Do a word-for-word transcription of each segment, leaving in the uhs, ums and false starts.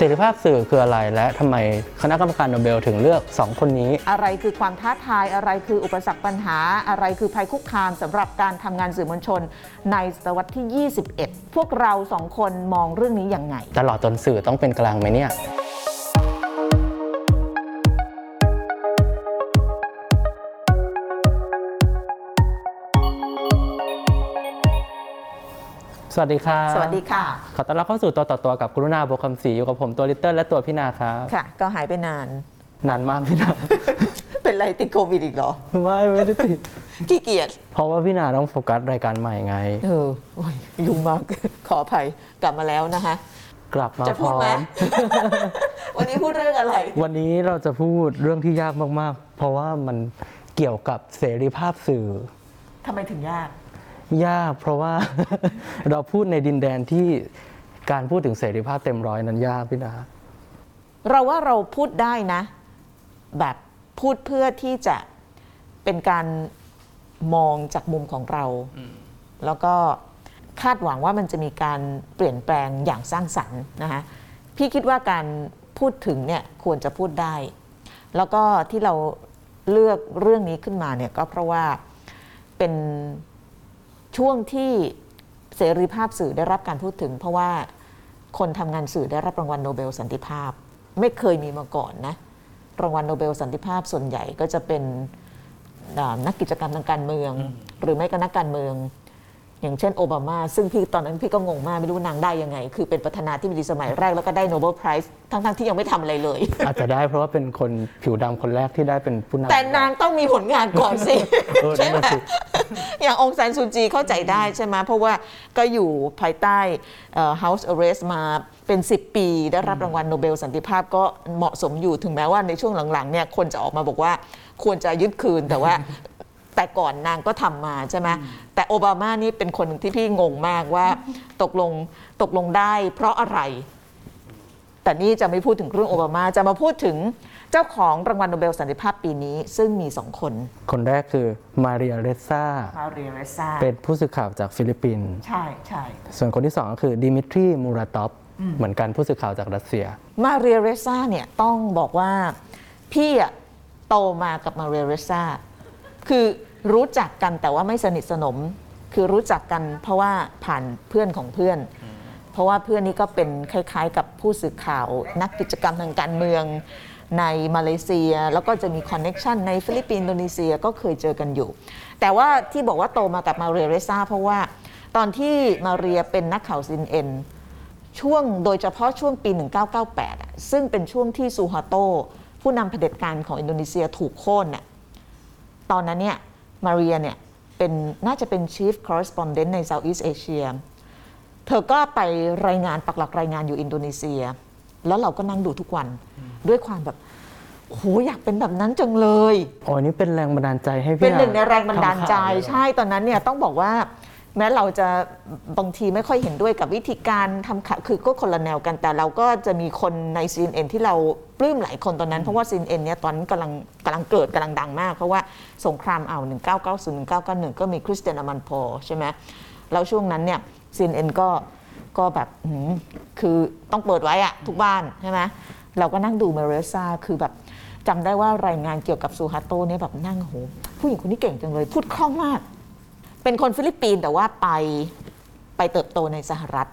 เสรีภาพสื่อคืออะไรและทำไมคณะกรรมการโนเบลถึงเลือกสองคนนี้อะไรคือความท้าทายอะไรคืออุปสรรคปัญหาอะไรคือภัยคุกคามสำหรับการทำงานสื่อมวลชนในศตวรรษที่ยี่สิบเอ็ดพวกเราสองคนมองเรื่องนี้อย่างไงตลอดจนสื่อต้องเป็นกลางไหมเนี่ยสวัสดีค่ะสวัสดีค่ะขอต้อนรับเข้าสู่ตัวต่อตัวกับกรุณาบัวคำศรีอยู่กับผมตัวลิตเติ้ลและตัวพี่นาครับค่ะก็หายไปนานนานมากพี่นา เป็นไรติดโควิดอีกเหรอไม่ไม่ได้ติดขี้เกียจเพราะว่าพี่นาต้องโฟกัสรายการใหม่ไงเออยุ่งมากขออภัยกลับมาแล้วนะคะกลับมาจะพูดไหม วันนี้พูดเรื่องอะไรวันนี้เราจะพูดเรื่องที่ยากมากๆเพราะว่ามันเกี่ยวกับเสรีภาพสื่อทำไมถึงยากยากเพราะว่า เราพูดในดินแดนที่การพูดถึงเสรีภาพเต็มร้อยนั้นยากพี่นาเราว่าเราพูดได้นะแบบพูดเพื่อที่จะเป็นการมองจากมุมของเราแล้วก็คาดหวังว่ามันจะมีการเปลี่ยนแปลงอย่างสร้างสรรค์นะคะพี่คิดว่าการพูดถึงเนี่ยควรจะพูดได้แล้วก็ที่เราเลือกเรื่องนี้ขึ้นมาเนี่ยก็เพราะว่าเป็นช่วงที่เสรีภาพสื่อได้รับการพูดถึงเพราะว่าคนทำงานสื่อได้รับรางวัลโนเบลสันติภาพไม่เคยมีมาก่อนนะรางวัลโนเบลสันติภาพส่วนใหญ่ก็จะเป็นนักกิจกรรมทางการเมืองหรือไม่ก็นักการเมืองอย่างเช่นโอบามาซึ่งพี่ตอนนั้นพี่ก็งงมากไม่รู้นางได้ยังไงคือเป็นประธานาธิบดีสมัยแรกแล้วก็ได้โนเบลไพรส์ทั้งๆที่ยังไม่ทำอะไรเลยอาจจะได้เพราะว่าเป็นคนผิวดำคนแรกที่ได้เป็นผู้นำแต่นางต้องมีผลงานก่อนสิ ใช่ไหม อย่างองซานซูจีเข้าใจได้ใช่ไหมเพราะว่าก็อยู่ภายใต้ House Arrest มาเป็นสิบปีได้รับรางวัลโนเบลสันติภาพก็เหมาะสมอยู่ถึงแม้ว่าในช่วงหลังๆเนี่ยคนจะออกมาบอกว่าควรจะยึดคืนแต่ว่าแต่ก่อนนางก็ทำมาใช่ไหมแต่โอบามานี่เป็นคนหนึ่งที่พี่งงมากว่าตกลงตกลงได้เพราะอะไรแต่นี่จะไม่พูดถึงเรื่องโอบามาจะมาพูดถึงเจ้าของรางวัลโนเบลสันติภาพปีนี้ซึ่งมีสองคนคนแรกคือมาเรียเรซ่ามาเรียเรซ่าเป็นผู้สื่อข่าวจากฟิลิปปินส์ใช่ใช่ส่วนคนที่สองก็คือดิมิทรีมูราตอฟเหมือนกันผู้สื่อข่าวจากรัสเซียมาเรียเรซ่าเนี่ยต้องบอกว่าพี่อะโตมากับมาเรียเรซ่าคือรู้จักกันแต่ว่าไม่สนิทสนมคือรู้จักกันเพราะว่าผ่านเพื่อนของเพื่อนเพราะว่าเพื่อนนี้ก็เป็นคล้ายๆกับผู้สื่อข่าวนักกิจกรรมทางการเมืองในมาเลเซียแล้วก็จะมีคอนเนคชั่นในฟิลิปปินส์อินโดนีเซียก็เคยเจอกันอยู่แต่ว่าที่บอกว่าโตมากับมาเรียเรซ่าเพราะว่าตอนที่มาเรียเป็นนักข่าวซินเอ็นช่วงโดยเฉพาะช่วงปีหนึ่งพันเก้าร้อยเก้าสิบแปดซึ่งเป็นช่วงที่ซูฮาโตผู้นำเผด็จการของอินโดนีเซียถูกโค่นน่ะตอนนั้นเนี่ยมาเรียเนี่ยเป็นน่าจะเป็น Chief Correspondent ใน Southeast Asia เธอก็ไปรายงานปักหลักรายงานอยู่อินโดนีเซียแล้วเราก็นั่งดูทุกวันด้วยความแบบโอ้โหอยากเป็นแบบนั้นจังเลยอ๋อนี่เป็นแรงบันดาลใจให้พี่เป็นหนึ่งในแรงบันดาลใจใช่ตอนนั้นเนี่ยต้องบอกว่าแม้เราจะบางทีไม่ค่อยเห็นด้วยกับวิธีการทำข่าวคือก็คนละแนวกันแต่เราก็จะมีคนใน ซี เอ็น เอ็น ที่เราปลื้มหลายคนตอนนั้นเพราะว่า ซี เอ็น เอ็น เนี่ยตอนกำลังกำลังเกิดกำลังดังมากเพราะว่าสงครามอ่าวหนึ่งพันเก้าร้อยเก้าสิบ หนึ่งพันเก้าร้อยเก้าสิบเอ็ดก็มีคริสเตียนอามันพอลใช่ไหมแล้วช่วงนั้นเนี่ย ซี เอ็น เอ็น ก็ก็แบบคือต้องเปิดไว้อะทุกบ้านใช่ไหมเราก็นั่งดูมาเรซ่าคือแบบจำได้ว่ารายงานเกี่ยวกับซูฮาโตเนี่ยแบบนั่งโหผู้หญิงคนนี้เก่งจังเลยพูดคล่องมากเป็นคนฟิลิปปินส์แต่ว่าไปไปเติบโตในสหรัฐ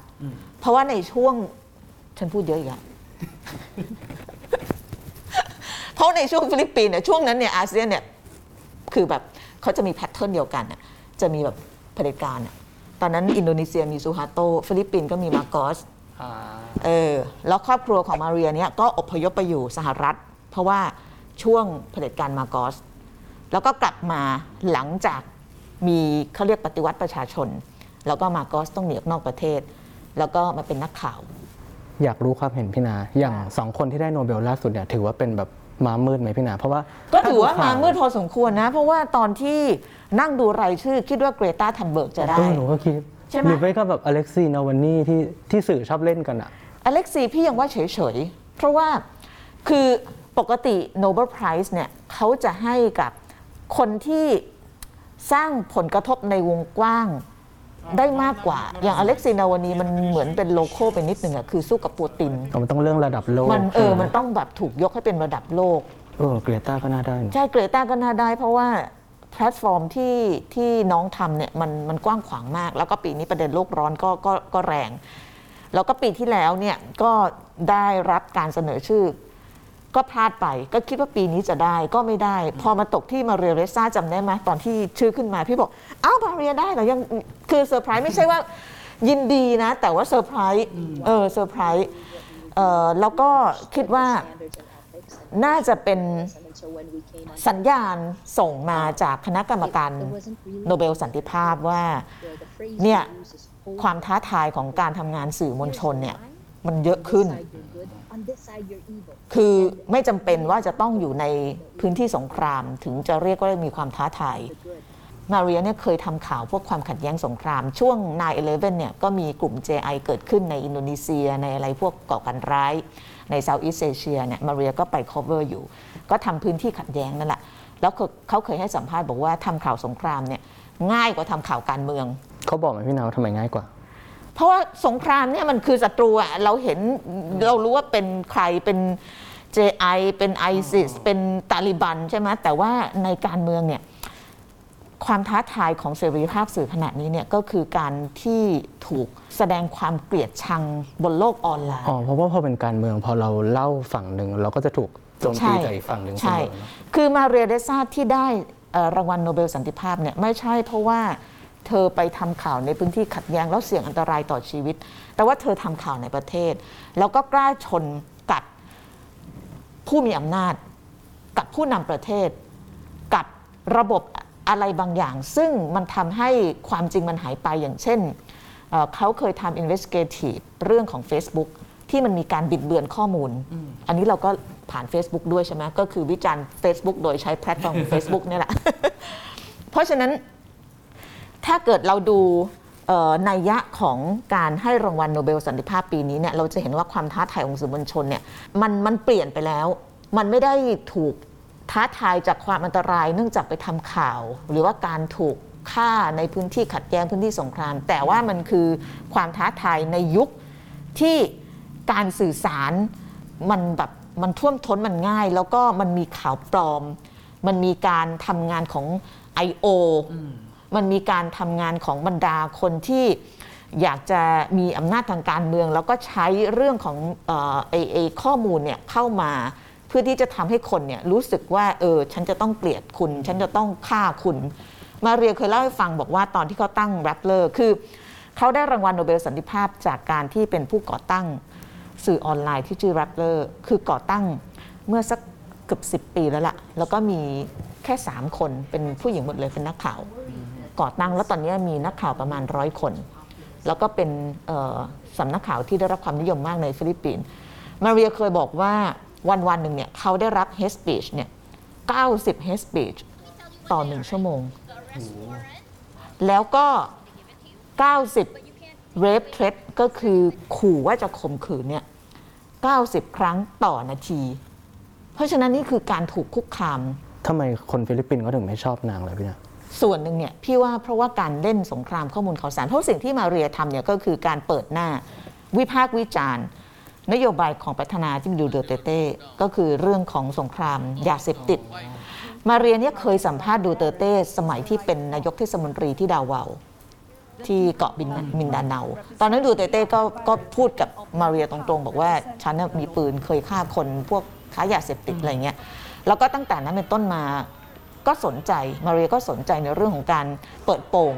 เพราะว่าในช่วงฉันพูดเยอะอีกอ่ะ เพราะในช่วงฟิลิปปินส์เนี่ยช่วงนั้นเนี่ยอาเซียนเนี่ยคือแบบเขาจะมีแพทเทิร์นเดียวกันน่ะจะมีแบบเผด็จการน่ะตอนนั้นอินโดนีเซียมีซูฮาโตฟิลิปปินส์ก็มีมาโกสเออแล้วครอบครัวของมาเรียเนี่ยก็อพยพไปอยู่สหรัฐเพราะว่าช่วงเผด็จการมาโกสแล้วก็กลับมาหลังจากมีเขาเรียกปฏิวัติประชาชนแล้วก็มาโกสต้องหนีออกนอกประเทศแล้วก็มาเป็นนักข่าวอยากรู้ความเห็นพี่นาอย่างสองคนที่ได้โนเบลล่าสุดเนี่ยถือว่าเป็นแบบมามืดไหมพี่นาเพราะว่าก็ถือว่ามามืดพอสมควรนะเพราะว่าตอนที่นั่งดูรายชื่อคิดว่าเกรตาทันเบิร์กจะได้หนูก็คิดหรือไม่ก็แบบอเล็กซีนาวานี่ที่ที่สื่อชอบเล่นกันอะ อเล็กซีพี่ยังว่าเฉยๆเพราะว่าคือปกติ Nobel Prize เนี่ยเขาจะให้กับคนที่สร้างผลกระทบในวงกว้างได้มากกว่าอย่างอเล็กซีนาวานีมันเหมือนเป็นโลโก้ไปนิดนึงอะคือสู้กับปูตินมันต้องเรื่องระดับโลกมันเออมันต้องแบบถูกยกให้เป็นระดับโลกเออเกรต้าก็น่าได้ใช่เกรต้าก็น่าได้เพราะว่าแพลตฟอร์มที่ที่น้องทำเนี่ยมันมันกว้างขวางมากแล้วก็ปีนี้ประเด็นโลกร้อนก็ก็ก็แรงแล้วก็ปีที่แล้วเนี่ยก็ได้รับการเสนอชื่อก็พลาดไปก็คิดว่าปีนี้จะได้ก็ไม่ได้พอมาตกที่มาเรียเรซ่าจำได้ไหมตอนที่ชื่อขึ้นมาพี่บอกอ้าวมาเรียได้เหรอยังคือเซอร์ไพรส์ไม่ใช่ว่ายินดีนะแต่ว่าเซอร์ไพรส์เออเซอร์ไพรส์เออแล้วก็คิดว่าน่าจะเป็นสัญญาณส่งมาจากคณะกรรมการโนเบลสันติภาพว่าเนี่ยความท้าทายของการทำงานสื่อมวลชนเนี่ยมันเยอะขึ้นคือไม่จำเป็นว่าจะต้องอยู่ในพื้นที่สงครามถึงจะเรียกว่ามีความท้าทายมาเรียเนี่ยเคยทำข่าวพวกความขัดแย้งสงครามช่วง ไนน์ อิเลฟเว่น เนี่ยก็มีกลุ่ม เจ ไอ เกิดขึ้นในอินโดนีเซียในอะไรพวกก่อการร้ายในเซาท์อีสเอเชียเนี่ยมาเรียก็ไป cover อยู่ก็ทำพื้นที่ขัดแย้งนั่นแหละแล้วเขาเคยให้สัมภาษณ์บอกว่าทำข่าวสงครามเนี่ยง่ายกว่าทำข่าวการเมืองเขาบอกไหมพี่นาวทำไมง่ายกว่าเพราะว่าสงครามเนี่ยมันคือศัตรูอะเราเห็นเรารู้ว่าเป็นใครเป็น เจ ไอ เป็น ไอซิส เป็นตาลิบันใช่ไหมแต่ว่าในการเมืองเนี่ยความท้าทายของเสรีภาพสื่อขณะนี้เนี่ยก็คือการที่ถูกแสดงความเกลียดชังบนโลกออนไลน์อ๋อเพราะว่าพอเป็นการเมืองพอเราเล่าฝั่งหนึ่งเราก็จะถูกโจมตีจากอีกฝั่งหนึ่งใช่คือมาเรียเรซ่าที่ได้รางวัลโนเบลสันติภาพเนี่ยไม่ใช่เพราะว่าเธอไปทำข่าวในพื้นที่ขัดแย้งแล้วเสี่ยงอันตรายต่อชีวิตแต่ว่าเธอทำข่าวในประเทศแล้วก็กล้าชนกับผู้มีอำนาจกับผู้นำประเทศกับระบบอะไรบางอย่างซึ่งมันทำให้ความจริงมันหายไปอย่างเช่น เอ่อ เขาเคยทำ investigative เรื่องของ Facebook ที่มันมีการบิดเบือนข้อมูล อ, อันนี้เราก็ผ่าน Facebook ด้วยใช่ไหมก็คือวิจารณ์ Facebook โดยใช้แพลตฟอร์ม Facebook เนี่ยแหละ เพราะฉะนั้นถ้าเกิดเราดูนัยยะของการให้รางวัลโนเบลสันติภาพปีนี้เนี่ยเราจะเห็นว่าความท้าทายของสื่อมวลชนเนี่ยมันมันเปลี่ยนไปแล้วมันไม่ได้ถูกท้าทายจากความอันตรายเนื่องจากไปทำข่าวหรือว่าการถูกฆ่าในพื้นที่ขัดแย้งพื้นที่สงครามแต่ว่ามันคือความท้าทายในยุคที่การสื่อสารมันแบบมันท่วมท้นมันง่ายแล้วก็มันมีข่าวปลอมมันมีการทำงานของ ไอ โอมันมีการทำงานของบรรดาคนที่อยากจะมีอำนาจทางการเมืองแล้วก็ใช้เรื่องของเอ่อ ไอ้ ไอ้ข้อมูลเนี่ยเข้ามาเพื่อที่จะทำให้คนเนี่ยรู้สึกว่าเออฉันจะต้องเกลียดคุณฉันจะต้องฆ่าคุณมาเรียเคยเล่าให้ฟังบอกว่าตอนที่เขาตั้ง Rappler คือเขาได้รางวัลโนเบลสันติภาพจากการที่เป็นผู้ก่อตั้งสื่อออนไลน์ที่ชื่อ Rappler คือก่อตั้งเมื่อสักเกือบสิบปีแล้วล่ะแล้วก็มีแค่สามคนเป็นผู้หญิงหมดเลยเป็นนักข่าวก่อตั้งแล้วตอนนี้มีนักข่าวประมาณร้อยคนแล้วก็เป็นสำนักข่าวที่ได้รับความนิยมมากในฟิลิปปินส์มาเรียเคยบอกว่าวันๆหนึ่งเนี่ยเขาได้รับ hate speech เนี่ยเก้าสิบ hate speech ต่อหนึ่งชั่วโมงแล้วก็เก้าสิบ rape threat ก็คือขู่ว่าจะข่มขืนเนี่ยเก้าสิบครั้งต่อนาทีเพราะฉะนั้นนี่คือการถูกคุกคามทำไมคนฟิลิปปินส์เขาถึงไม่ชอบนางเลยพี่เนี่ยส่วนหนึ่งเนี่ยพี่ว่าเพราะว่าการเล่นสงครามข้อมูลข่าวสารเพราะสิ่งที่มาเรียทำเนี่ยก็คือการเปิดหน้าวิพากษ์วิจารณ์นโยบายของประธานาธิบดีดูเตอร์เต้ก็คือเรื่องของสงครามยาเสพติดมาเรียเนี่ยเคยสัมภาษณ์ดูเตอร์เต้สมัยที่เป็นนายกเทศมนตรีที่ดาวาวที่เกาะมินดาเนาตอนนั้นดูเตอร์เต้ก็ก็พูดกับมาเรียตรงๆบอกว่าฉันมีปืนเคยฆ่าคนพวกค้ายาเสพติดอะไรเงี้ยแล้วก็ตั้งแต่นั้นเป็นต้นมาก็สนใจมาเรียก็สนใจในเรื่องของการเปิดโปง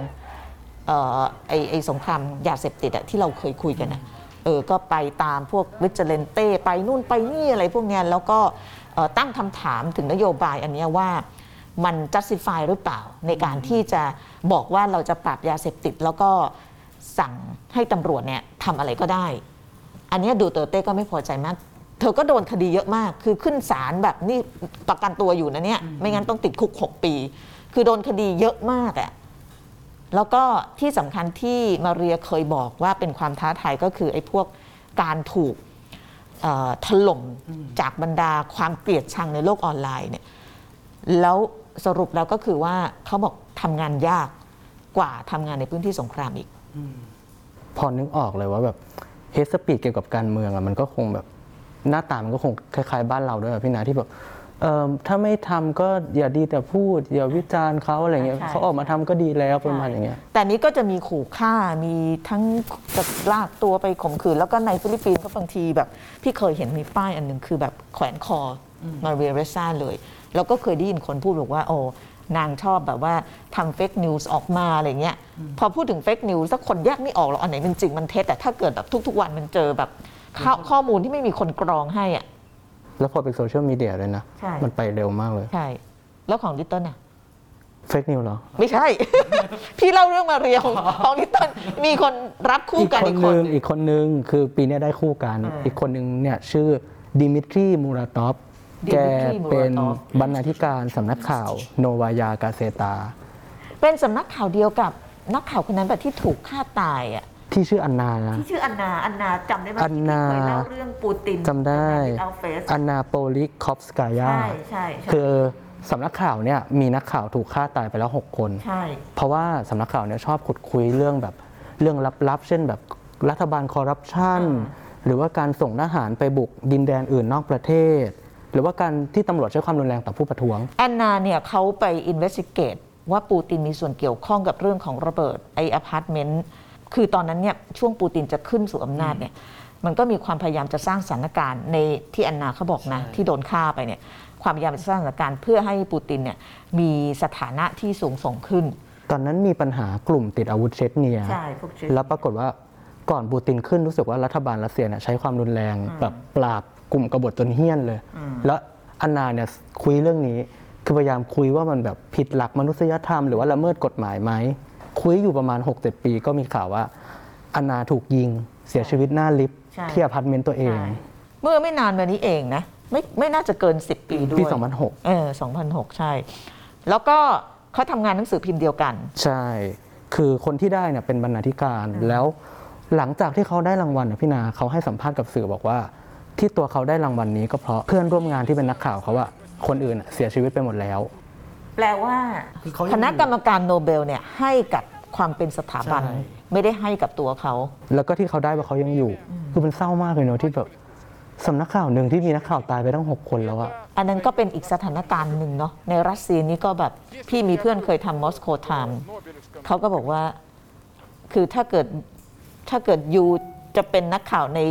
เอ่อไอ้ไอ้สงครามยาเสพติดอะที่เราเคยคุยกันนะเออก็ไปตามพวกวิจเลนเต้ไปนู่นไปนี่อะไรพวกเนี้ยแล้วก็เอ่อตั้งคำถามถึงนโยบายอันเนี้ยว่ามัน justify หรือเปล่าในการที่จะบอกว่าเราจะปราบยาเสพติดแล้วก็สั่งให้ตำรวจเนี่ยทำอะไรก็ได้อันเนี้ยดูเตอร์เต้ก็ไม่พอใจมากเธอก็โดนคดีเยอะมากคือขึ้นศาลแบบนี่ประกันตัวอยู่นะเนี่ยไม่งั้นต้องติดคุกหกปีคือโดนคดีเยอะมากอะแล้วก็ที่สำคัญที่มาเรียเคยบอกว่าเป็นความท้าทายก็คือไอ้พวก การถูกถล่มจากบรรดาความเกลียดชังในโลกออนไลน์เนี่ยแล้วสรุปแล้วก็คือว่าเขาบอกทำงานยากกว่าทำงานในพื้นที่สงครามอีกพอนึกออกเลยว่าแบบเฮสปีดเกี่ยวกับการเมืองอะมันก็คงแบบหน้าตามันก็คงคล้ายๆบ้านเราด้วยพี่นาที่แบบเอ่อถ้าไม่ทำก็อย่าดีแต่พูดอย่าวิจารณ์เขาอะไรเงี้ยเขาออกมาทำก็ดีแล้วประมาณอย่างเงี้ยแต่นี้ก็จะมีขู่ฆ่ามีทั้งจะลากตัวไปข่มขืนแล้วก็ในฟิลิปปินส์ก็บางทีแบบพี่เคยเห็นมีป้ายอันนึงคือแบบแขวนคอมาเรียเรซ่าเลยแล้วก็เคยได้ยินคนพูดบอกว่าโอ้นางชอบแบบว่าทำเฟกนิวส์ออกมาอะไรเงี้ยพอพูดถึงเฟกนิวส์สักคนแยกไม่ออกหรอกอันไหนมันจริงมันเท็จแต่ถ้าเกิดแบบทุกๆวันมันเจอแบบข้อมูลที่ไม่มีคนกรองให้อ่ะแล้วพอเป็นโซเชียลมีเดียเลยนะมันไปเร็วมากเลยใช่แล้วของลิตเติ้ลน่ะเฟกนิวส์เหรอไม่ใช่ พี่เล่าเรื่องมาเรียของลิตเติ้ลมีคนรับคู่กันอีกคนอีกคนนึงคือปีนี้ได้คู่กันอีกคนนึงเนี่ยชื่อดิมิทรีมูราตอฟแกเป็นบรรณาธิการสำนักข่าวโนวายากาเซตาเป็นสำนักข่าวเดียวกับนักข่าวคนนั้นแบบที่ถูกฆ่าตายอ่ะที่ชื่ออันนานะที่ชื่ออันนาอันนาจำได้ไหมอันนาเคยเล่าเรื่องปูตินจำได้อันนาโปลิคอฟสกายาใช่ใช่คือสำนักข่าวเนี่ยมีนักข่าวถูกฆ่าตายไปแล้วหกคนใช่เพราะว่าสำนักข่าวเนี่ยชอบขุดคุยเรื่องแบบเรื่องลับๆเช่นแบบรัฐบาลคอร์รัปชันหรือว่าการส่งทหารไปบุกดินแดนอื่นนอกประเทศหรือว่าการที่ตำรวจใช้ความรุนแรงต่อผู้ประท้วงอันนาเนี่ยเขาไปอินเวสติเกตว่าปูตินมีส่วนเกี่ยวข้องกับเรื่องของระเบิดไออพาร์ตเมนต์คือตอนนั้นเนี่ยช่วงปูตินจะขึ้นสู่อำนาจเนี่ยมันก็มีความพยายามจะสร้างสถานการณ์ในที่อันนาเขาบอกนะที่โดนฆ่าไปเนี่ยความพยายามจะสร้างสถานการณ์เพื่อให้ปูตินเนี่ยมีสถานะที่สูงส่งขึ้นตอนนั้นมีปัญหากลุ่มติดอาวุธเชชเนียแล้วปรากฏว่าก่อนปูตินขึ้นรู้สึกว่ารัฐบาลรัสเซียเนี่ยใช้ความรุนแรงแบบปราบกลุ่มกบฏจนเหี้ยนเลยแล้วอันนาเนี่ยคุยเรื่องนี้คือพยายามคุยว่ามันแบบผิดหลักมนุษยธรรมหรือว่าละเมิดกฎหมายไหมคุยอยู่ประมาณ หกถึงเจ็ด ปีก็มีข่าวว่าอันนาถูกยิงเสียชีวิตหน้าลิฟต์ที่อพาร์ตเมนต์ตัวเองเมื่อไม่นานมานี้เองนะไม่ไม่น่าจะเกินสิบปีด้วยปีสองพันหกเออสองพันหกใช่แล้วก็เขาทำงานหนังสือพิมพ์เดียวกันใช่คือคนที่ได้เนี่ยเป็นบรรณาธิการแล้วหลังจากที่เขาได้รางวัลนะพี่นาเขาให้สัมภาษณ์กับสื่อบอกว่าที่ตัวเขาได้รางวัล น, นี้ก็เพราะเพื่อนร่วมงานที่เป็นนักข่าวเขาว่าคนอื่นเสียชีวิตไปหมดแล้วแปลว่าคณะกรรมการโนเบลเนี่ยให้กับความเป็นสถาบันไม่ได้ให้กับตัวเขาแล้วก็ที่เขาได้ว่าเขายังอยู่คือมันเศร้ามากเลยเนาะที่แบบสำนักข่าวหนึ่งที่มีนักข่าวตายไปตั้งหกคนแล้วอะอันนั้นก็เป็นอีกสถานการณ์หนึ่งเนาะในรัสเซียนี่ก็แบบพี่มีเพื่อนเคยทำมอสโกไทม์เขาก็บอกว่าคือถ้าเกิดถ้าเกิดยูจะเป็นนักข่าวใน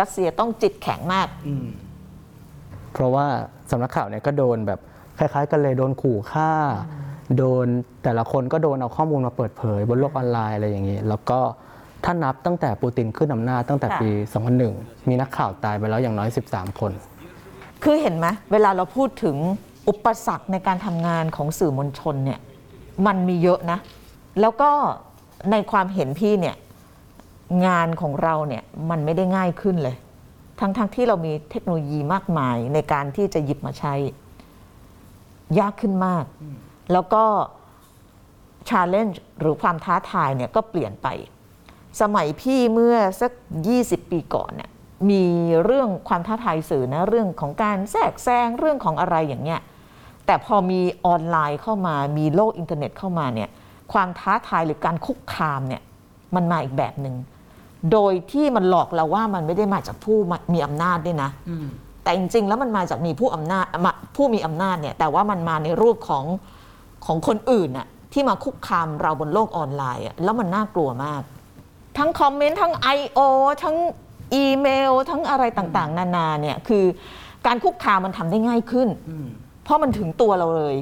รัสเซียต้องจิตแข็งมากเพราะว่าสำนักข่าวเนี่ยก็โดนแบบคล้ายๆกันเลยโดนขู่ฆ่าโดนแต่ละคนก็โดนเอาข้อมูลมาเปิดเผยบนโลกออนไลน์อะไรอย่างนี้แล้วก็ถ้านับตั้งแต่ปูตินขึ้นอำนาจตั้งแต่ปีสองพันหนึ่งมีนักข่าวตายไปแล้วอย่างน้อยสิบสามคนคือเห็นไหมเวลาเราพูดถึงอุปสรรคในการทำงานของสื่อมวลชนเนี่ยมันมีเยอะนะแล้วก็ในความเห็นพี่เนี่ยงานของเราเนี่ยมันไม่ได้ง่ายขึ้นเลยทั้งๆ ท, ที่เรามีเทคโนโลยีมากมายในการที่จะหยิบมาใช้ยากขึ้นมากแล้วก็ challenge หรือความท้าทายเนี่ยก็เปลี่ยนไปสมัยพี่เมื่อสักยี่สิบปีก่อนเนี่ยมีเรื่องความท้าทายสื่อนะเรื่องของการแทรกแซงเรื่องของอะไรอย่างเงี้ยแต่พอมีออนไลน์เข้ามามีโลกอินเทอร์เน็ตเข้ามาเนี่ยความท้าทายหรือการคุกคามเนี่ยมันมาอีกแบบนึงโดยที่มันหลอกเราว่ามันไม่ได้มาจากผู้มีอำนาจด้วยนะแต่จริงๆแล้วมันมาจากมีผู้อำนาจผู้มีอำนาจเนี่ยแต่ว่ามันมาในรูปของของคนอื่นน่ะที่มาคุกคามเราบนโลกออนไลน์อ่ะแล้วมันน่ากลัวมากทั้งคอมเมนต์ทั้ง ไอ โอ ทั้งอีเมลทั้งอะไรต่างๆนานาเนี่ยคือการคุกคามมันทำได้ง่ายขึ้นเพราะมันถึงตัวเราเลย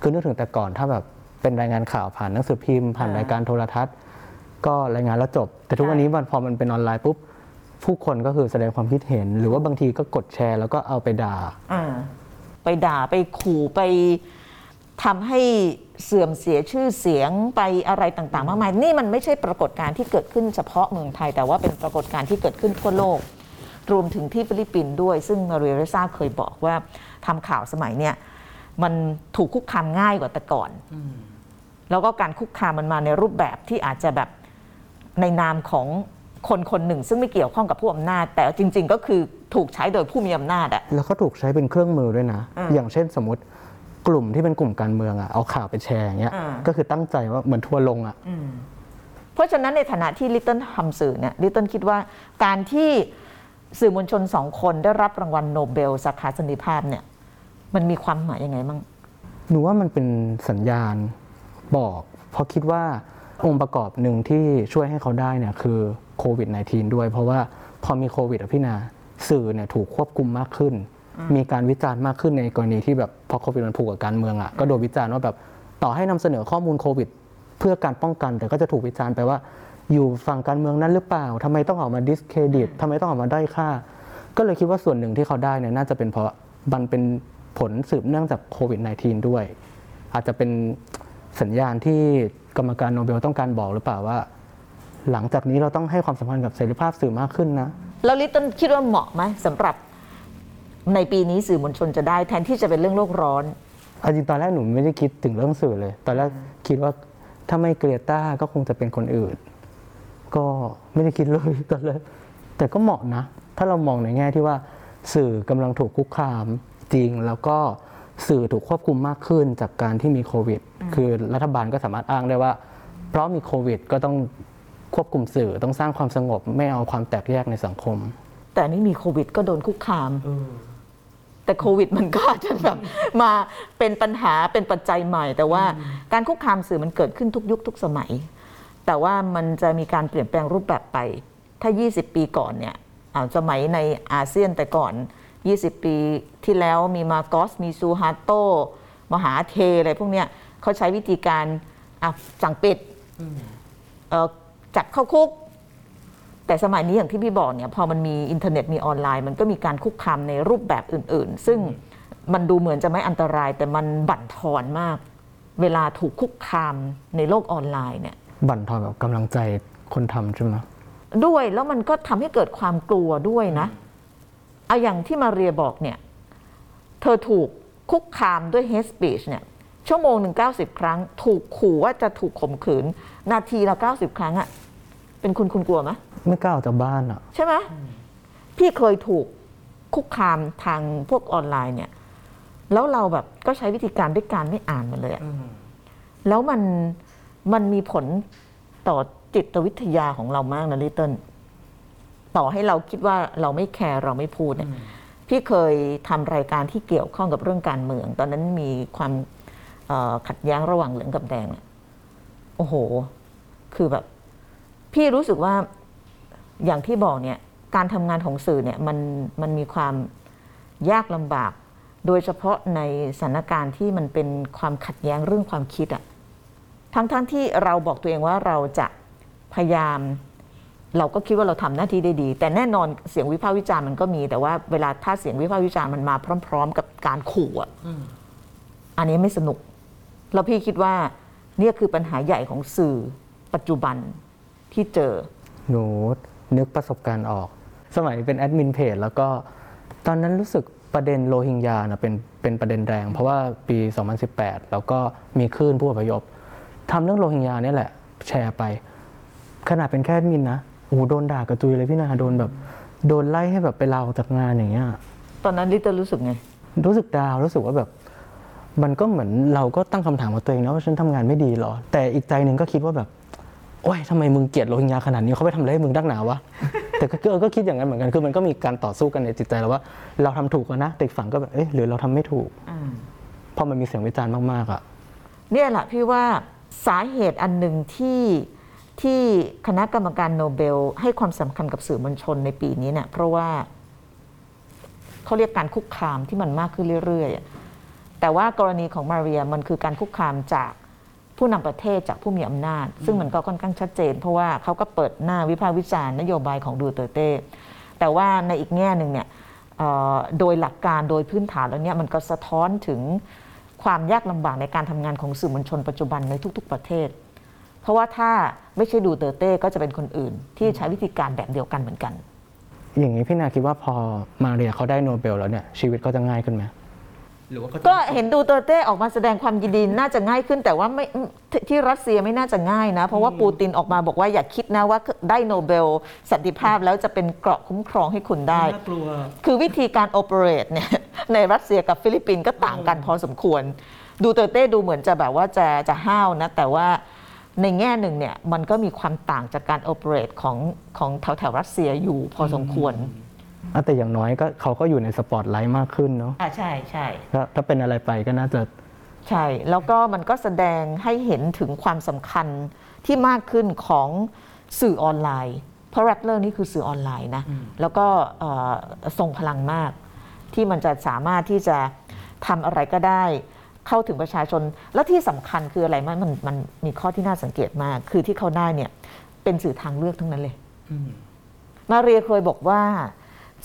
คือนึกถึงแต่ก่อนถ้าแบบเป็นรายงานข่าวผ่านหนังสือพิมพ์ผ่านรายการโทรทัศน์ก็รายงานแล้วจบแต่ทุกวันนี้พอมันเป็นออนไลน์ปุ๊บผู้คนก็คือแสดงความคิดเห็นหรือว่าบางทีก็กดแชร์แล้วก็เอาไปด่าไปด่าไปขู่ไปทำให้เสื่อมเสียชื่อเสียงไปอะไรต่างๆมากมายนี่มันไม่ใช่ปรากฏการณ์ที่เกิดขึ้นเฉพาะเมืองไทยแต่ว่าเป็นปรากฏการณ์ที่เกิดขึ้นทั่วโลกรวมถึงที่ฟิลิปปินส์ด้วยซึ่งมาเรียเรซ่าเคยบอกว่าทำข่าวสมัยเนี้ยมันถูกคุกคามง่ายกว่าแต่ก่อนแล้วก็การคุกคามมันมาในรูปแบบที่อาจจะแบบในนามของ คนคนหนึ่งซึ่งไม่เกี่ยวข้องกับผู้อำนาจแต่จริงๆก็คือถูกใช้โดยผู้มีอำนาจอะแล้วก็ถูกใช้เป็นเครื่องมือด้วยนะ อ, อย่างเช่นสมมติกลุ่มที่เป็นกลุ่มการเมืองอะเอาข่าวไปแชร์อย่างเงี้ยก็คือตั้งใจว่าเหมือนทัวร์ลงอะเพราะฉะนั้นในฐานะที่ลิตเติ้ลทำสื่อเนี่ยลิตเติ้ลคิดว่าการที่สื่อมวลชนสองคนได้รับรางวัลโนเบลสาขาสันติภาพเนี่ยมันมีความหมายยังไงบ้างหนูว่ามันเป็นสัญญาณบอกเพราะคิดว่าองค์ประกอบหนึ่งที่ช่วยให้เขาได้เนี่ยคือโควิด สิบเก้า ด้วยเพราะว่าพอมีโควิดอ่ะพี่นาสื่อเนี่ยถูกควบคุมมากขึ้นมีการวิจารณ์มากขึ้นในกรณีที่แบบพอโควิดมันผูกกับการเมืองอ่ะก็โดนวิจารณ์ว่าแบบต่อให้นำเสนอข้อมูลโควิดเพื่อการป้องกันแต่ก็จะถูกวิจารณ์ไปว่าอยู่ฝั่งการเมืองนั้นหรือเปล่าทำไมต้องออกมาดิสเครดิตทำไมต้องออกมาด้อยค่าก็เลยคิดว่าส่วนหนึ่งที่เขาได้เนี่ยน่าจะเป็นเพราะมันเป็นผลสืบเนื่องจากโควิด สิบเก้า ด้วยอาจจะเป็นสัญญาณที่กรรมการโนเบลต้องการบอกหรือเปล่าว่าหลังจากนี้เราต้องให้ความสำคัญกับเสรีภาพสื่อมากขึ้นนะแล้วลิตต้นคิดว่าเหมาะไหมสำหรับในปีนี้สื่อมวลชนจะได้แทนที่จะเป็นเรื่องโลกร้อนจริงตอนแรกหนูไม่ได้คิดถึงเรื่องสื่อเลยตอนแรกคิดว่าถ้าไม่เกรต้าก็คงจะเป็นคนอื่นก็ไม่ได้คิดเลยตอนแรกแต่ก็เหมาะนะถ้าเรามองในแง่ที่ว่าสื่อกำลังถูกคุกคามจริงแล้วก็สื่อถูกควบคุมมากขึ้นจากการที่มีโควิดคือรัฐบาลก็สามารถอ้างได้ว่าเพราะมีโควิดก็ต้องควบคุมสื่อต้องสร้างความสงบไม่เอาความแตกแยกในสังคมแต่นี่มีโควิดก็โดนคุกคามแต่โควิดมันก็จะแบบมาเป็นปัญหาเป็นปัจจัยใหม่แต่ว่าการคุกคามสื่อมันเกิดขึ้นทุกยุคทุกสมัยแต่ว่ามันจะมีการเปลี่ยนแปลงรูปแบบไปถ้ายี่สิบปีก่อนเนี่ยเอาสมัยในอาเซียนแต่ก่อนยี่สิบปีที่แล้วมีมาโกสมีซูฮาโตมหาเทอะไรพวกเนี้ยเขาใช้วิธีการสั่งปิดจับเข้าคุกแต่สมัยนี้อย่างที่พี่บอกเนี่ยพอมันมีอินเทอร์เน็ตมีออนไลน์มันก็มีการคุกคามในรูปแบบอื่นๆซึ่งมันดูเหมือนจะไม่อันตรายแต่มันบั่นทอนมากเวลาถูกคุกคามในโลกออนไลน์เนี่ยบั่นทอนแบบกำลังใจคนทำใช่ไหมด้วยแล้วมันก็ทำให้เกิดความกลัวด้วยนะเอาอย่างที่มาเรียบอกเนี่ยเธอถูกคุกคามด้วย hate speech เนี่ยชั่วโมงหนึ่งเก้าสิบครั้งถูกขู่ว่าจะถูกข่มขืนนาทีละเก้าสิบครั้งอะเป็นคุณคุณกลัวไหมไม่กล้าออกจากบ้านอะใช่ไหมพี่เคยถูกคุกคามทางพวกออนไลน์เนี่ยแล้วเราแบบก็ใช้วิธีการด้วยการไม่อ่านมันเลยอะแล้วมันมันมีผลต่อจิตวิทยาของเรามากนะลิตเติ้ลต่อให้เราคิดว่าเราไม่แคร์เราไม่พูดเนี่ยพี่เคยทำรายการที่เกี่ยวข้องกับเรื่องการเมืองตอนนั้นมีความขัดแย้งระหว่างเหลืองกับแดงเนี่ยโอ้โหคือแบบพี่รู้สึกว่าอย่างที่บอกเนี่ยการทำงานของสื่อเนี่ยมันมันมีความยากลำบากโดยเฉพาะในสถานการณ์ที่มันเป็นความขัดแย้งเรื่องความคิดอะทั้งๆ ท, ที่เราบอกตัวเองว่าเราจะพยายามเราก็คิดว่าเราทำหน้าที่ได้ดีแต่แน่นอนเสียงวิพากษ์วิจารณ์มันก็มีแต่ว่าเวลาถ้าเสียงวิพากษ์วิจารณ์มันมาพร้อมๆกับการขู่อะอันนี้ไม่สนุกแล้วพี่คิดว่าเนี่ยคือปัญหาใหญ่ของสื่อปัจจุบันที่เจอหนูนึกประสบการณ์ออกสมัยเป็นแอดมินเพจแล้วก็ตอนนั้นรู้สึกประเด็นโรฮิงญานะเป็นเป็นประเด็นแรงเพราะว่าปีสองพันสิบแปดแล้วก็มีคลื่นผู้อพยพทำเรื่องโรฮิงญาเนี่ยแหละแชร์ไปขนาดเป็นแค่แอดมินนะโอ้โดนด่ากระจุยเลยพี่นาโดนแบบโดนไล่ให้แบบไปลาออกจากงานอย่างเงี้ยตอนนั้นลิตรู้สึกไงรู้สึกดาวรู้สึกว่าแบบมันก็เหมือนเราก็ตั้งคำถามกับตัวเองนะว่าฉันทำงานไม่ดีหรอแต่อีกใจนึงก็คิดว่าแบบโอ๊ยทำไมมึงเกลียดโรฮิงญาขนาดนี้เขาไปทำอะไรให้มึงดักหนาวะ แต่ก็ก็คิดอย่างนั้นเหมือนกันคือมันก็มีการต่อสู้กันในจิตใจเราว่าเราทำถูกนะแต่ฝั่งก็แบบเอ๊ะหรือเราทำไม่ถูกเพราะมันมีเสียงวิจารณ์มากๆอ่ะเนี่ยแหละพี่ว่าสาเหตุอันนึงที่ที่คณะกรรมการโนเบลให้ความสำคัญกับสื่อมวลชนในปีนี้เนี่ยเพราะว่าเขาเรียกการคุกคามที่มันมากขึ้นเรื่อยๆแต่ว่ากรณีของมาเรียมันคือการคุกคามจากผู้นำประเทศจากผู้มีอำนาจซึ่งมันก็ค่อนข้างชัดเจนเพราะว่าเขาก็เปิดหน้าวิพากษ์วิจารณ์นโยบายของดูเตอร์เต้แต่ว่าในอีกแง่หนึ่งเนี่ยโดยหลักการโดยพื้นฐานแล้วเนี่ยมันก็สะท้อนถึงความยากลำบากในการทำงานของสื่อมวลชนปัจจุบันในทุกๆประเทศเพราะว่าถ้าไม่ใช่ดูเตอร์เต้ก็จะเป็นคนอื่นที่ใช้วิธีการแบบเดียวกันเหมือนกันอย่างนี้พี่นาคิดว่าพอมาเรียเขาได้โนเบลแล้วเนี่ยชีวิตก็จะง่ายขึ้นไหม หรือว่าก็เห็นดูเตอร์เต้ออกมาแสดงความยินดีน่าจะง่ายขึ้นแต่ว่าไม่ที่รัสเซียไม่น่าจะง่ายนะเพราะว่าปูตินออกมาบอกว่าอย่าคิดนะว่าได้โนเบลสันติภาพแล้วจะเป็นเกราะคุ้มครองให้คุณได้น่ากลัวคือวิธีการโอเปเรตเนี่ยในรัสเซียกับฟิลิปปินส์ก็ต่างกันพอสมควรดูเตอร์เต้ดูเหมือนจะแบบว่าจะจะห้าวนะแต่ว่าในแง่หนึ่งเนี่ยมันก็มีความต่างจากการโอเปเรตของของแถวแถวรัสเซียอยู่พอสมควรแต่อย่างน้อยก็เขาก็อยู่ในสปอตไลท์มากขึ้นเนาะอ่าใช่ใช่ถ้าเป็นอะไรไปก็น่าจะใช่แล้วก็มันก็แสดงให้เห็นถึงความสำคัญที่มากขึ้นของสื่อออนไลน์เพราะ Rappler นี่คือสื่อออนไลน์นะแล้วก็ทรงพลังมากที่มันจะสามารถที่จะทำอะไรก็ได้เข้าถึงประชาชนและที่สำคัญคืออะไรมันมันมันมีข้อที่น่าสังเกตมากคือที่เขาได้เนี่ยเป็นสื่อทางเลือกทั้งนั้นเลยมาเรียเคยบอกว่า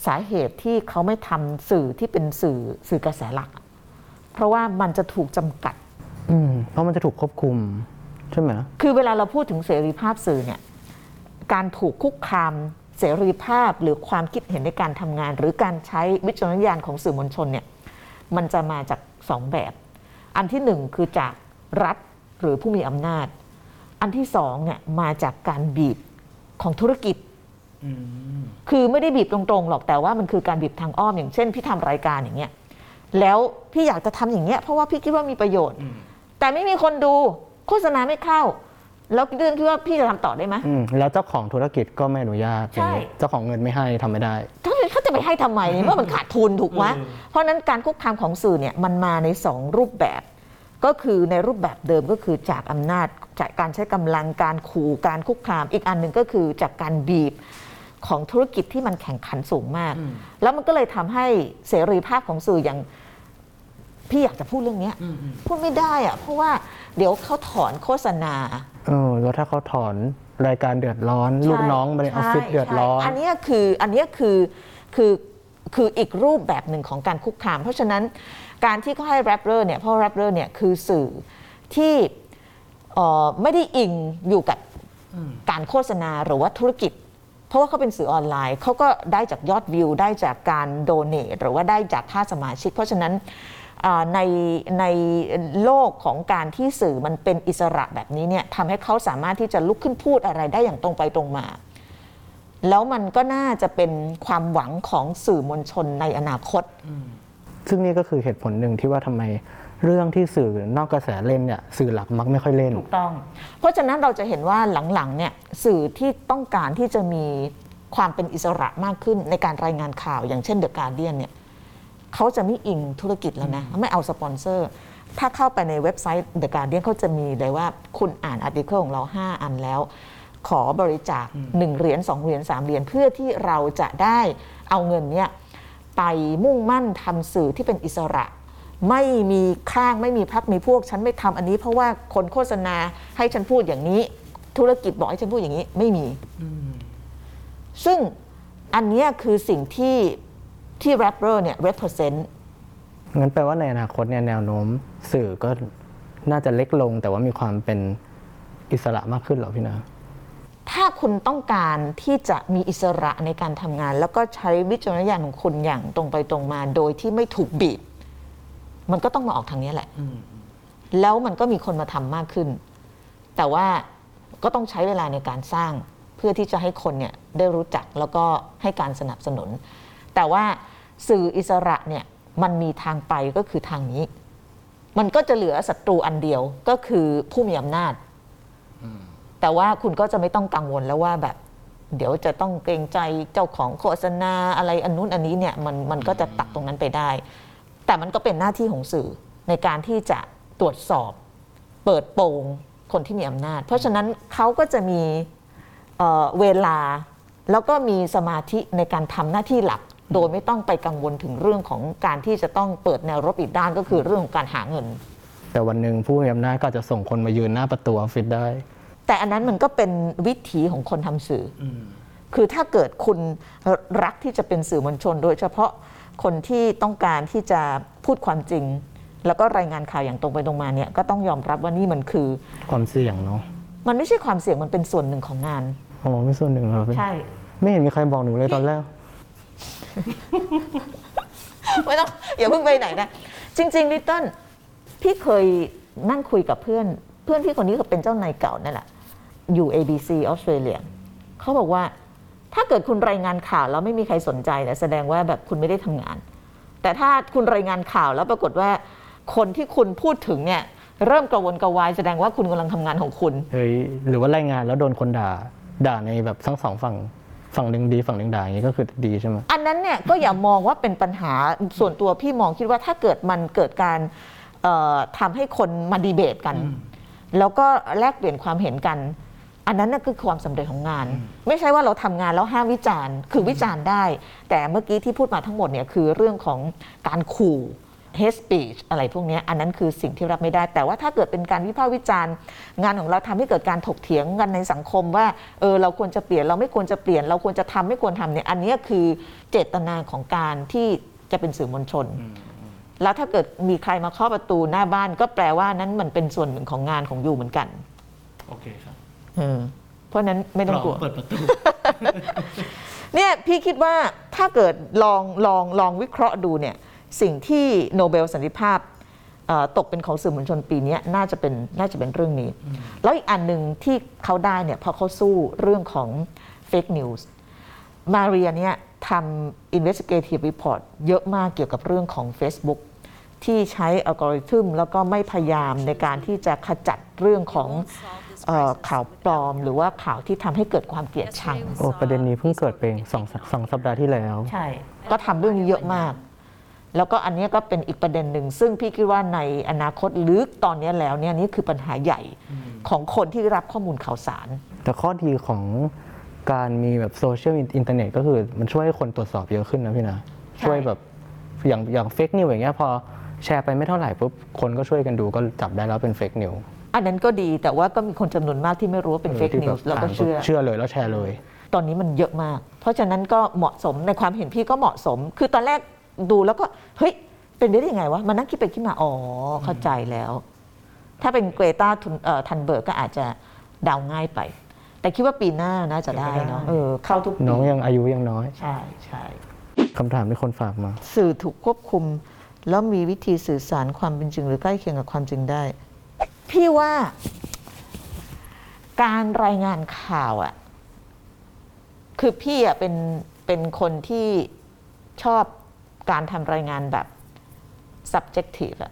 สาเหตุที่เขาไม่ทำสื่อที่เป็นสื่อสื่อกระแสหลักเพราะว่ามันจะถูกจำกัดเพราะมันจะถูกควบคุมใช่ไหมคือเวลาเราพูดถึงเสรีภาพสื่อเนี่ยการถูกคุกคามเสรีภาพหรือความคิดเห็นในการทำงานหรือการใช้วิจารณญาณของสื่อมวลชนเนี่ยมันจะมาจากสองแบบอันที่หนึ่งคือจากรัฐหรือผู้มีอำนาจอันที่สองเนี่ยมาจากการบีบของธุรกิจคือไม่ได้บีบตรงๆหรอกแต่ว่ามันคือการบีบทางอ้อมอย่างเช่นพี่ทำรายการอย่างเงี้ยแล้วพี่อยากจะทำอย่างเงี้ยเพราะว่าพี่คิดว่ามีประโยชน์แต่ไม่มีคนดูโฆษณาไม่เข้าแล้วเรื่องที่ว่าพี่จะทำต่อได้ไหมแล้วเจ้าของธุรกิจก็ไม่อนุญาตใช่เจ้าของเงินไม่ให้ทำไม่ได้เขาจะไปให้ทำไมเมื่อมันขาดทุนถูกไหมเพราะนั้นการคุกคามของสื่อเนี่ยมันมาในสองรูปแบบก็คือในรูปแบบเดิมก็คือจากอำนาจจากการใช้กำลังการขู่การคุกคามอีกอันหนึ่งก็คือจากการบีบของธุรกิจที่มันแข่งขันสูงมากแล้วมันก็เลยทำให้เสรีภาพของสื่ออย่างพี่อยากจะพูดเรื่องนี้พูดไม่ได้อะเพราะว่าเดี๋ยวเขาถอนโฆษณาเออแล้วถ้าเขาถอนรายการเดือดร้อนลูกน้องในออฟฟิศเดือดร้อนอันนี้คืออันนี้คือคือคืออีกรูปแบบหนึ่งของการคุกคามเพราะฉะนั้นการที่เขาให้ Rappler เนี่ยเพราะ Rappler เนี่ยคือสื่อที่ไม่ได้อิงอยู่กับการโฆษณาหรือว่าธุรกิจเพราะว่าเขาเป็นสื่อออนไลน์เขาก็ได้จากยอดวิวได้จากการโดเนทหรือว่าได้จากค่าสมาชิกเพราะฉะนั้นในในโลกของการที่สื่อมันเป็นอิสระแบบนี้เนี่ยทำให้เขาสามารถที่จะลุกขึ้นพูดอะไรได้อย่างตรงไปตรงมาแล้วมันก็น่าจะเป็นความหวังของสื่อมวลชนในอนาคตซึ่งนี่ก็คือเหตุผลหนึ่งที่ว่าทำไมเรื่องที่สื่อนอกกระแสเล่นเนี่ยสื่อหลักมักไม่ค่อยเล่นถูกต้องเพราะฉะนั้นเราจะเห็นว่าหลังๆเนี่ยสื่อที่ต้องการที่จะมีความเป็นอิสระมากขึ้นในการรายงานข่าวอย่างเช่น The Guardian เนี่ยเขาจะไม่อิงธุรกิจแล้วนะไม่เอาสปอนเซอร์ถ้าเข้าไปในเว็บไซต์ The Guardian เขาจะมีเลยว่าคุณอ่านอาร์ติเคิลของเราห้าอันแล้วขอบริจาคหนึ่งเหรียญสองเหรียญสามเหรียญเพื่อที่เราจะได้เอาเงินเนี่ยไปมุ่งมั่นทำสื่อที่เป็นอิสระไม่มีข้างไม่มีพรรคมีพวกฉันไม่ทำอันนี้เพราะว่าคนโฆษณาให้ฉันพูดอย่างนี้ธุรกิจบอกให้ฉันพูดอย่างนี้ไม่มีซึ่งอันนี้คือสิ่งที่ที่ Rappler เนี่ย represent งั้นแปลว่าในอนาคตเนี่ยแนวโน้มสื่อก็น่าจะเล็กลงแต่ว่ามีความเป็นอิสระมากขึ้นเหรอพี่นะถ้าคุณต้องการที่จะมีอิสระในการทำงานแล้วก็ใช้วิจารณญาณของคุณอย่างตรงไปตรงมาโดยที่ไม่ถูกบีบมันก็ต้องมาออกทางนี้แหละแล้วมันก็มีคนมาทำมากขึ้นแต่ว่าก็ต้องใช้เวลาในการสร้างเพื่อที่จะให้คนเนี่ยได้รู้จักแล้วก็ให้การสนับสนุนแต่ว่าสื่ออิสระเนี่ยมันมีทางไปก็คือทางนี้มันก็จะเหลือศัตรูอันเดียวก็คือผู้มีอำนาจแต่ว่าคุณก็จะไม่ต้องกังวลแล้วว่าแบบเดี๋ยวจะต้องเกรงใจเจ้าของโฆษณาอะไรอันนู้นอันนี้เนี่ยมันมันก็จะตัดตรงนั้นไปได้แต่มันก็เป็นหน้าที่ของสื่อในการที่จะตรวจสอบเปิดโปงคนที่มีอำนาจเพราะฉะนั้นเขาก็จะมีเอ่อเวลาแล้วก็มีสมาธิในการทำหน้าที่หลักโดยไม่ต้องไปกังวลถึงเรื่องของการที่จะต้องเปิดแนวรบอีกด้านก็คือเรื่องของการหาเงินแต่วันหนึ่งผู้มีอำนาจก็จะส่งคนมายืนหน้าประตูออฟฟิศได้แต่อันนั้นมันก็เป็นวิถีของคนทำสื่อคือถ้าเกิดคุณรักที่จะเป็นสื่อมวลชนโดยเฉพาะคนที่ต้องการที่จะพูดความจริงแล้วก็รายงานข่าวอย่างตรงไปตรงมาเนี่ยก็ต้องยอมรับว่านี่มันคือความเสี่ยงเนาะมันไม่ใช่ความเสี่ยงมันเป็นส่วนหนึ่งของงานอ๋อเป็นส่วนหนึ่งเหรอใช่ไม่เห็นมีใครบอกหนูเลยตอนแรกไม่ต้องอย่าเพิ่งไปไหนนะ จริงๆลิตเติ้ลพี่เคยนั่งคุยกับเพื่อนเพื่อนพี่คนนี้ก็เป็นเจ้านายเก่านั่นแหละอยู่ เอ บี ซี ออสเตรเลียเขาบอกว่าถ้าเกิดคุณรายงานข่าวแล้วไม่มีใครสนใจเนี่ยแสดงว่าแบบคุณไม่ได้ทำงานแต่ถ้าคุณรายงานข่าวแล้วปรากฏว่าคนที่คุณพูดถึงเนี่ยเริ่มกระวนกระวายแสดงว่าคุณกำลังทำงานของคุณเฮ้ยหรือว่ารายงานแล้วโดนคนด่าด่าในแบบทั้งสองฝั่งฝั่งหนึ่งดีฝั่งหนึ่งด่าอย่างนี้ก็คือดีใช่ไหมอันนั้นเนี่ยก็อย่ามองว่าเป็นปัญหาส่วนตัวพี่มองคิดว่าถ้าเกิดมันเกิดการทำให้คนมาดีเบตกันแล้วก็แลกเปลี่ยนความเห็นกันอันนั้นน่ะคือความสำเร็จของงานไม่ใช่ว่าเราทำงานแล้วห้ามวิจารณ์คือวิจารณ์ได้แต่เมื่อกี้ที่พูดมาทั้งหมดเนี่ยคือเรื่องของการขู่hate speech อะไรพวกนี้อันนั้นคือสิ่งที่รับไม่ได้แต่ว่าถ้าเกิดเป็นการวิพากษ์วิจารณ์งานของเราทำให้เกิดการถกเถียงกันในสังคมว่าเออเราควรจะเปลี่ยนเราไม่ควรจะเปลี่ยนเราควรจะทำไม่ควรทำเนี่ยอันนี้คือเจตนาของการที่จะเป็นสื่อมวลชนแล้วถ้าเกิดมีใครมาเคาะประตูหน้าบ้านก็แปลว่านั้นมันเป็นส่วนหนึ่งของงานของยูเหมือนกันโอเคครับเพราะนั้นไม่ต้องกลัวเปิดประตูเนี่ยพี่คิดว่าถ้าเกิดลองลองลองวิเคราะห์ดูเนี่ยสิ่งที่โนเบลสันติภาพตกเป็นของสื่อมวลชนปีนี้น่าจะเป็นน่าจะเป็นเรื่องนี้แล้วอีกอันหนึ่งที่เขาได้เนี่ยพอเขาสู้เรื่องของเฟกนิวส์มาเรียเนี่ยทำ investigative report เยอะมากเกี่ยวกับเรื่องของ Facebook ที่ใช้อัลกอริทึมแล้วก็ไม่พยายามในการที่จะขจัดเรื่องของข่าวปลอมหรือว่าข่าวที่ทำให้เกิดความเกลียดชังโอ้ประเด็นนี้เพิ่งเกิดเป็นสองสัปดาห์ที่แล้วใช่ก็ทำเรื่องนี้เยอะมากแล้วก็อันนี้ก็เป็นอีกประเด็นหนึ่งซึ่งพี่คิดว่าในอนาคตลึกตอนนี้แล้วเนี่ยนี่คือปัญหาใหญ่ของคนที่รับข้อมูลข่าวสารแต่ข้อดีของการมีแบบโซเชียลอินเทอร์เน็ตก็คือมันช่วยให้คนตรวจสอบเยอะขึ้นนะพี่นะช่วยแบบอย่างอย่างเฟกนิวอย่างเงี้ยพอแชร์ไปไม่เท่าไหร่ปุ๊บคนก็ช่วยกันดูก็จับได้แล้วเป็นเฟกนิวอันนั้นก็ดีแต่ว่าก็มีคนจำนวนมากที่ไม่รู้ว่าเป็นเฟกนิวแล้วก็เชื่อเชื่อเลยแล้วแชร์เลยตอนนี้มันเยอะมากเพราะฉะนั้นก็เหมาะสมในความเห็นพี่ก็เหมาะสมคือตอนแรกดูแล้วก็เฮ้ยเป็นได้ยังไงวะมันนั่งคิดไปคิดมาอ๋อเข้าใจแล้วถ้าเป็นเกรตาทันเบิร์กก็อาจจะเดาง่ายไปแต่คิดว่าปีหน้าน่าจะได้เนาะเออเข้าทุกปีน้องยังอายุยังน้อยใช่ใช่คำถามที่คนฝากมาสื่อถูกควบคุมแล้วมีวิธีสื่อสารความเป็นจริงหรือใกล้เคียงกับความจริงได้พี่ว่าการรายงานข่าวอ่ะคือพี่อ่ะเป็นเป็นคนที่ชอบการทำรายงานแบบ subjective อะ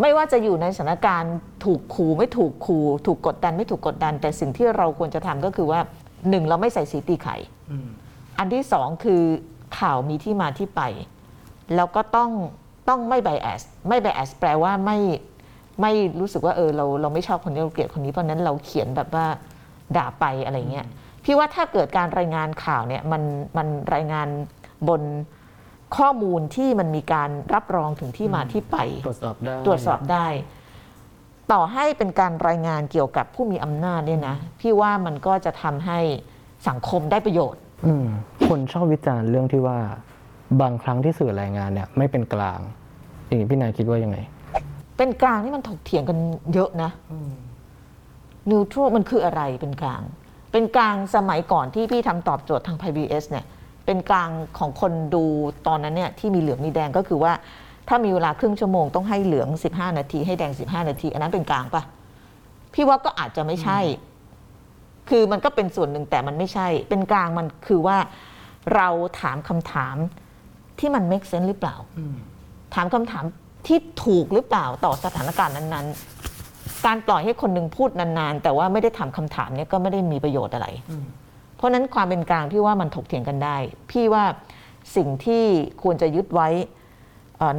ไม่ว่าจะอยู่ในสถานการณ์ถูกขู่ไม่ถูกขู่ถูกกดดันไม่ถูกกดดันแต่สิ่งที่เราควรจะทำก็คือว่าหนึ่งเราไม่ใส่สีตีไข่อันที่สองคือข่าวมีที่มาที่ไปแล้วก็ต้องต้องไม่ bias ไม่ bias แปลว่าไม่ไม่รู้สึกว่าเออเราเราไม่ชอบคนนี้เราเกลียดคนนี้เพราะนั้นเราเขียนแบบว่าด่าไปอะไรเงี้ยพี่ว่าถ้าเกิดการรายงานข่าวเนี่ยมันมันรายงานบนข้อมูลที่มันมีการรับรองถึงที่มาที่ไปตรวจสอบได้ตรวจสอบได้ต่อให้เป็นการรายงานเกี่ยวกับผู้มีอำนาจเนี่ยนะพี่ว่ามันก็จะทำให้สังคมได้ประโยชน์คนชอบวิจารณ์เรื่องที่ว่าบางครั้งที่สื่อรายงานเนี่ยไม่เป็นกลางอย่างนี้พี่นายคิดว่ายังไงเป็นกลางนี่มันถกเถียงกันเยอะนะนิวทรัลมันคืออะไรเป็นกลางเป็นกลางสมัยก่อนที่พี่ทำตอบโจทย์ทาง พี บี เอส เนี่ยเป็นกลางของคนดูตอนนั้นเนี่ยที่มีเหลืองมีแดงก็คือว่าถ้ามีเวลาครึ่งชั่วโมงต้องให้เหลืองสิบห้านาทีให้แดงสิบห้านาทีอันนั้นเป็นกลางปะพี่ว่าก็อาจจะไม่ใช่คือมันก็เป็นส่วนหนึ่งแต่มันไม่ใช่เป็นกลางมันคือว่าเราถามคำถามที่มัน make sense หรือเปล่าถามคำถามที่ถูกหรือเปล่าต่อสถานการณ์นั้นๆการปล่อยให้คนนึงพูดนานๆแต่ว่าไม่ได้ถามคำถามเนี่ยก็ไม่ได้มีประโยชน์อะไรเพราะนั้นความเป็นกลางพี่ว่ามันถกเถียงกันได้พี่ว่าสิ่งที่ควรจะยึดไว้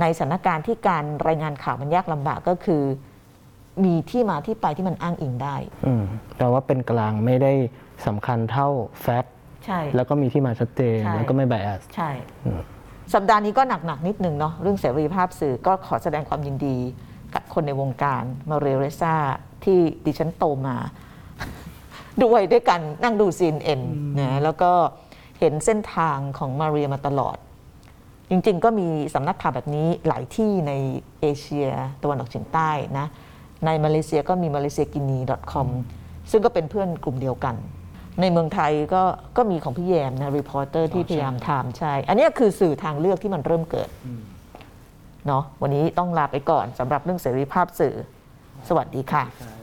ในสถานการณ์ที่การรายงานข่าวมันยากลำบากก็คือมีที่มาที่ไปที่มันอ้างอิงได้แต่ว่าเป็นกลางไม่ได้สำคัญเท่าแฟกต์แล้วก็มีที่มาชัดเจนแล้วก็ไม่ไบแอสใช่สัปดาห์นี้ก็หนักๆนิดนึงเนาะเรื่องเสรีภาพสื่อก็ขอแสดงความยินดีกับคนในวงการมาเรเรซ่าที่ดิฉันโตมาด้วยด้วยกันนั่งดู ซี เอ็น เอ็น นะแล้วก็เห็นเส้นทางของมาเรียมาตลอดจริงๆก็มีสำนักข่าวแบบนี้หลายที่ในเอเชียตะวันออกเฉียงใต้นะในมาเลเซียก็มี มาเลเซียกินี ดอท คอม ซึ่งก็เป็นเพื่อนกลุ่มเดียวกันในเมืองไทยก็ก็มีของพี่แยมนะรีพอร์เตอร์ที่พยายามทำใช่อันนี้คือสื่อทางเลือกที่มันเริ่มเกิด เนาะวันนี้ต้องลาไปก่อนสำหรับเรื่องเสรีภาพสื่อสวัสดีค่ะ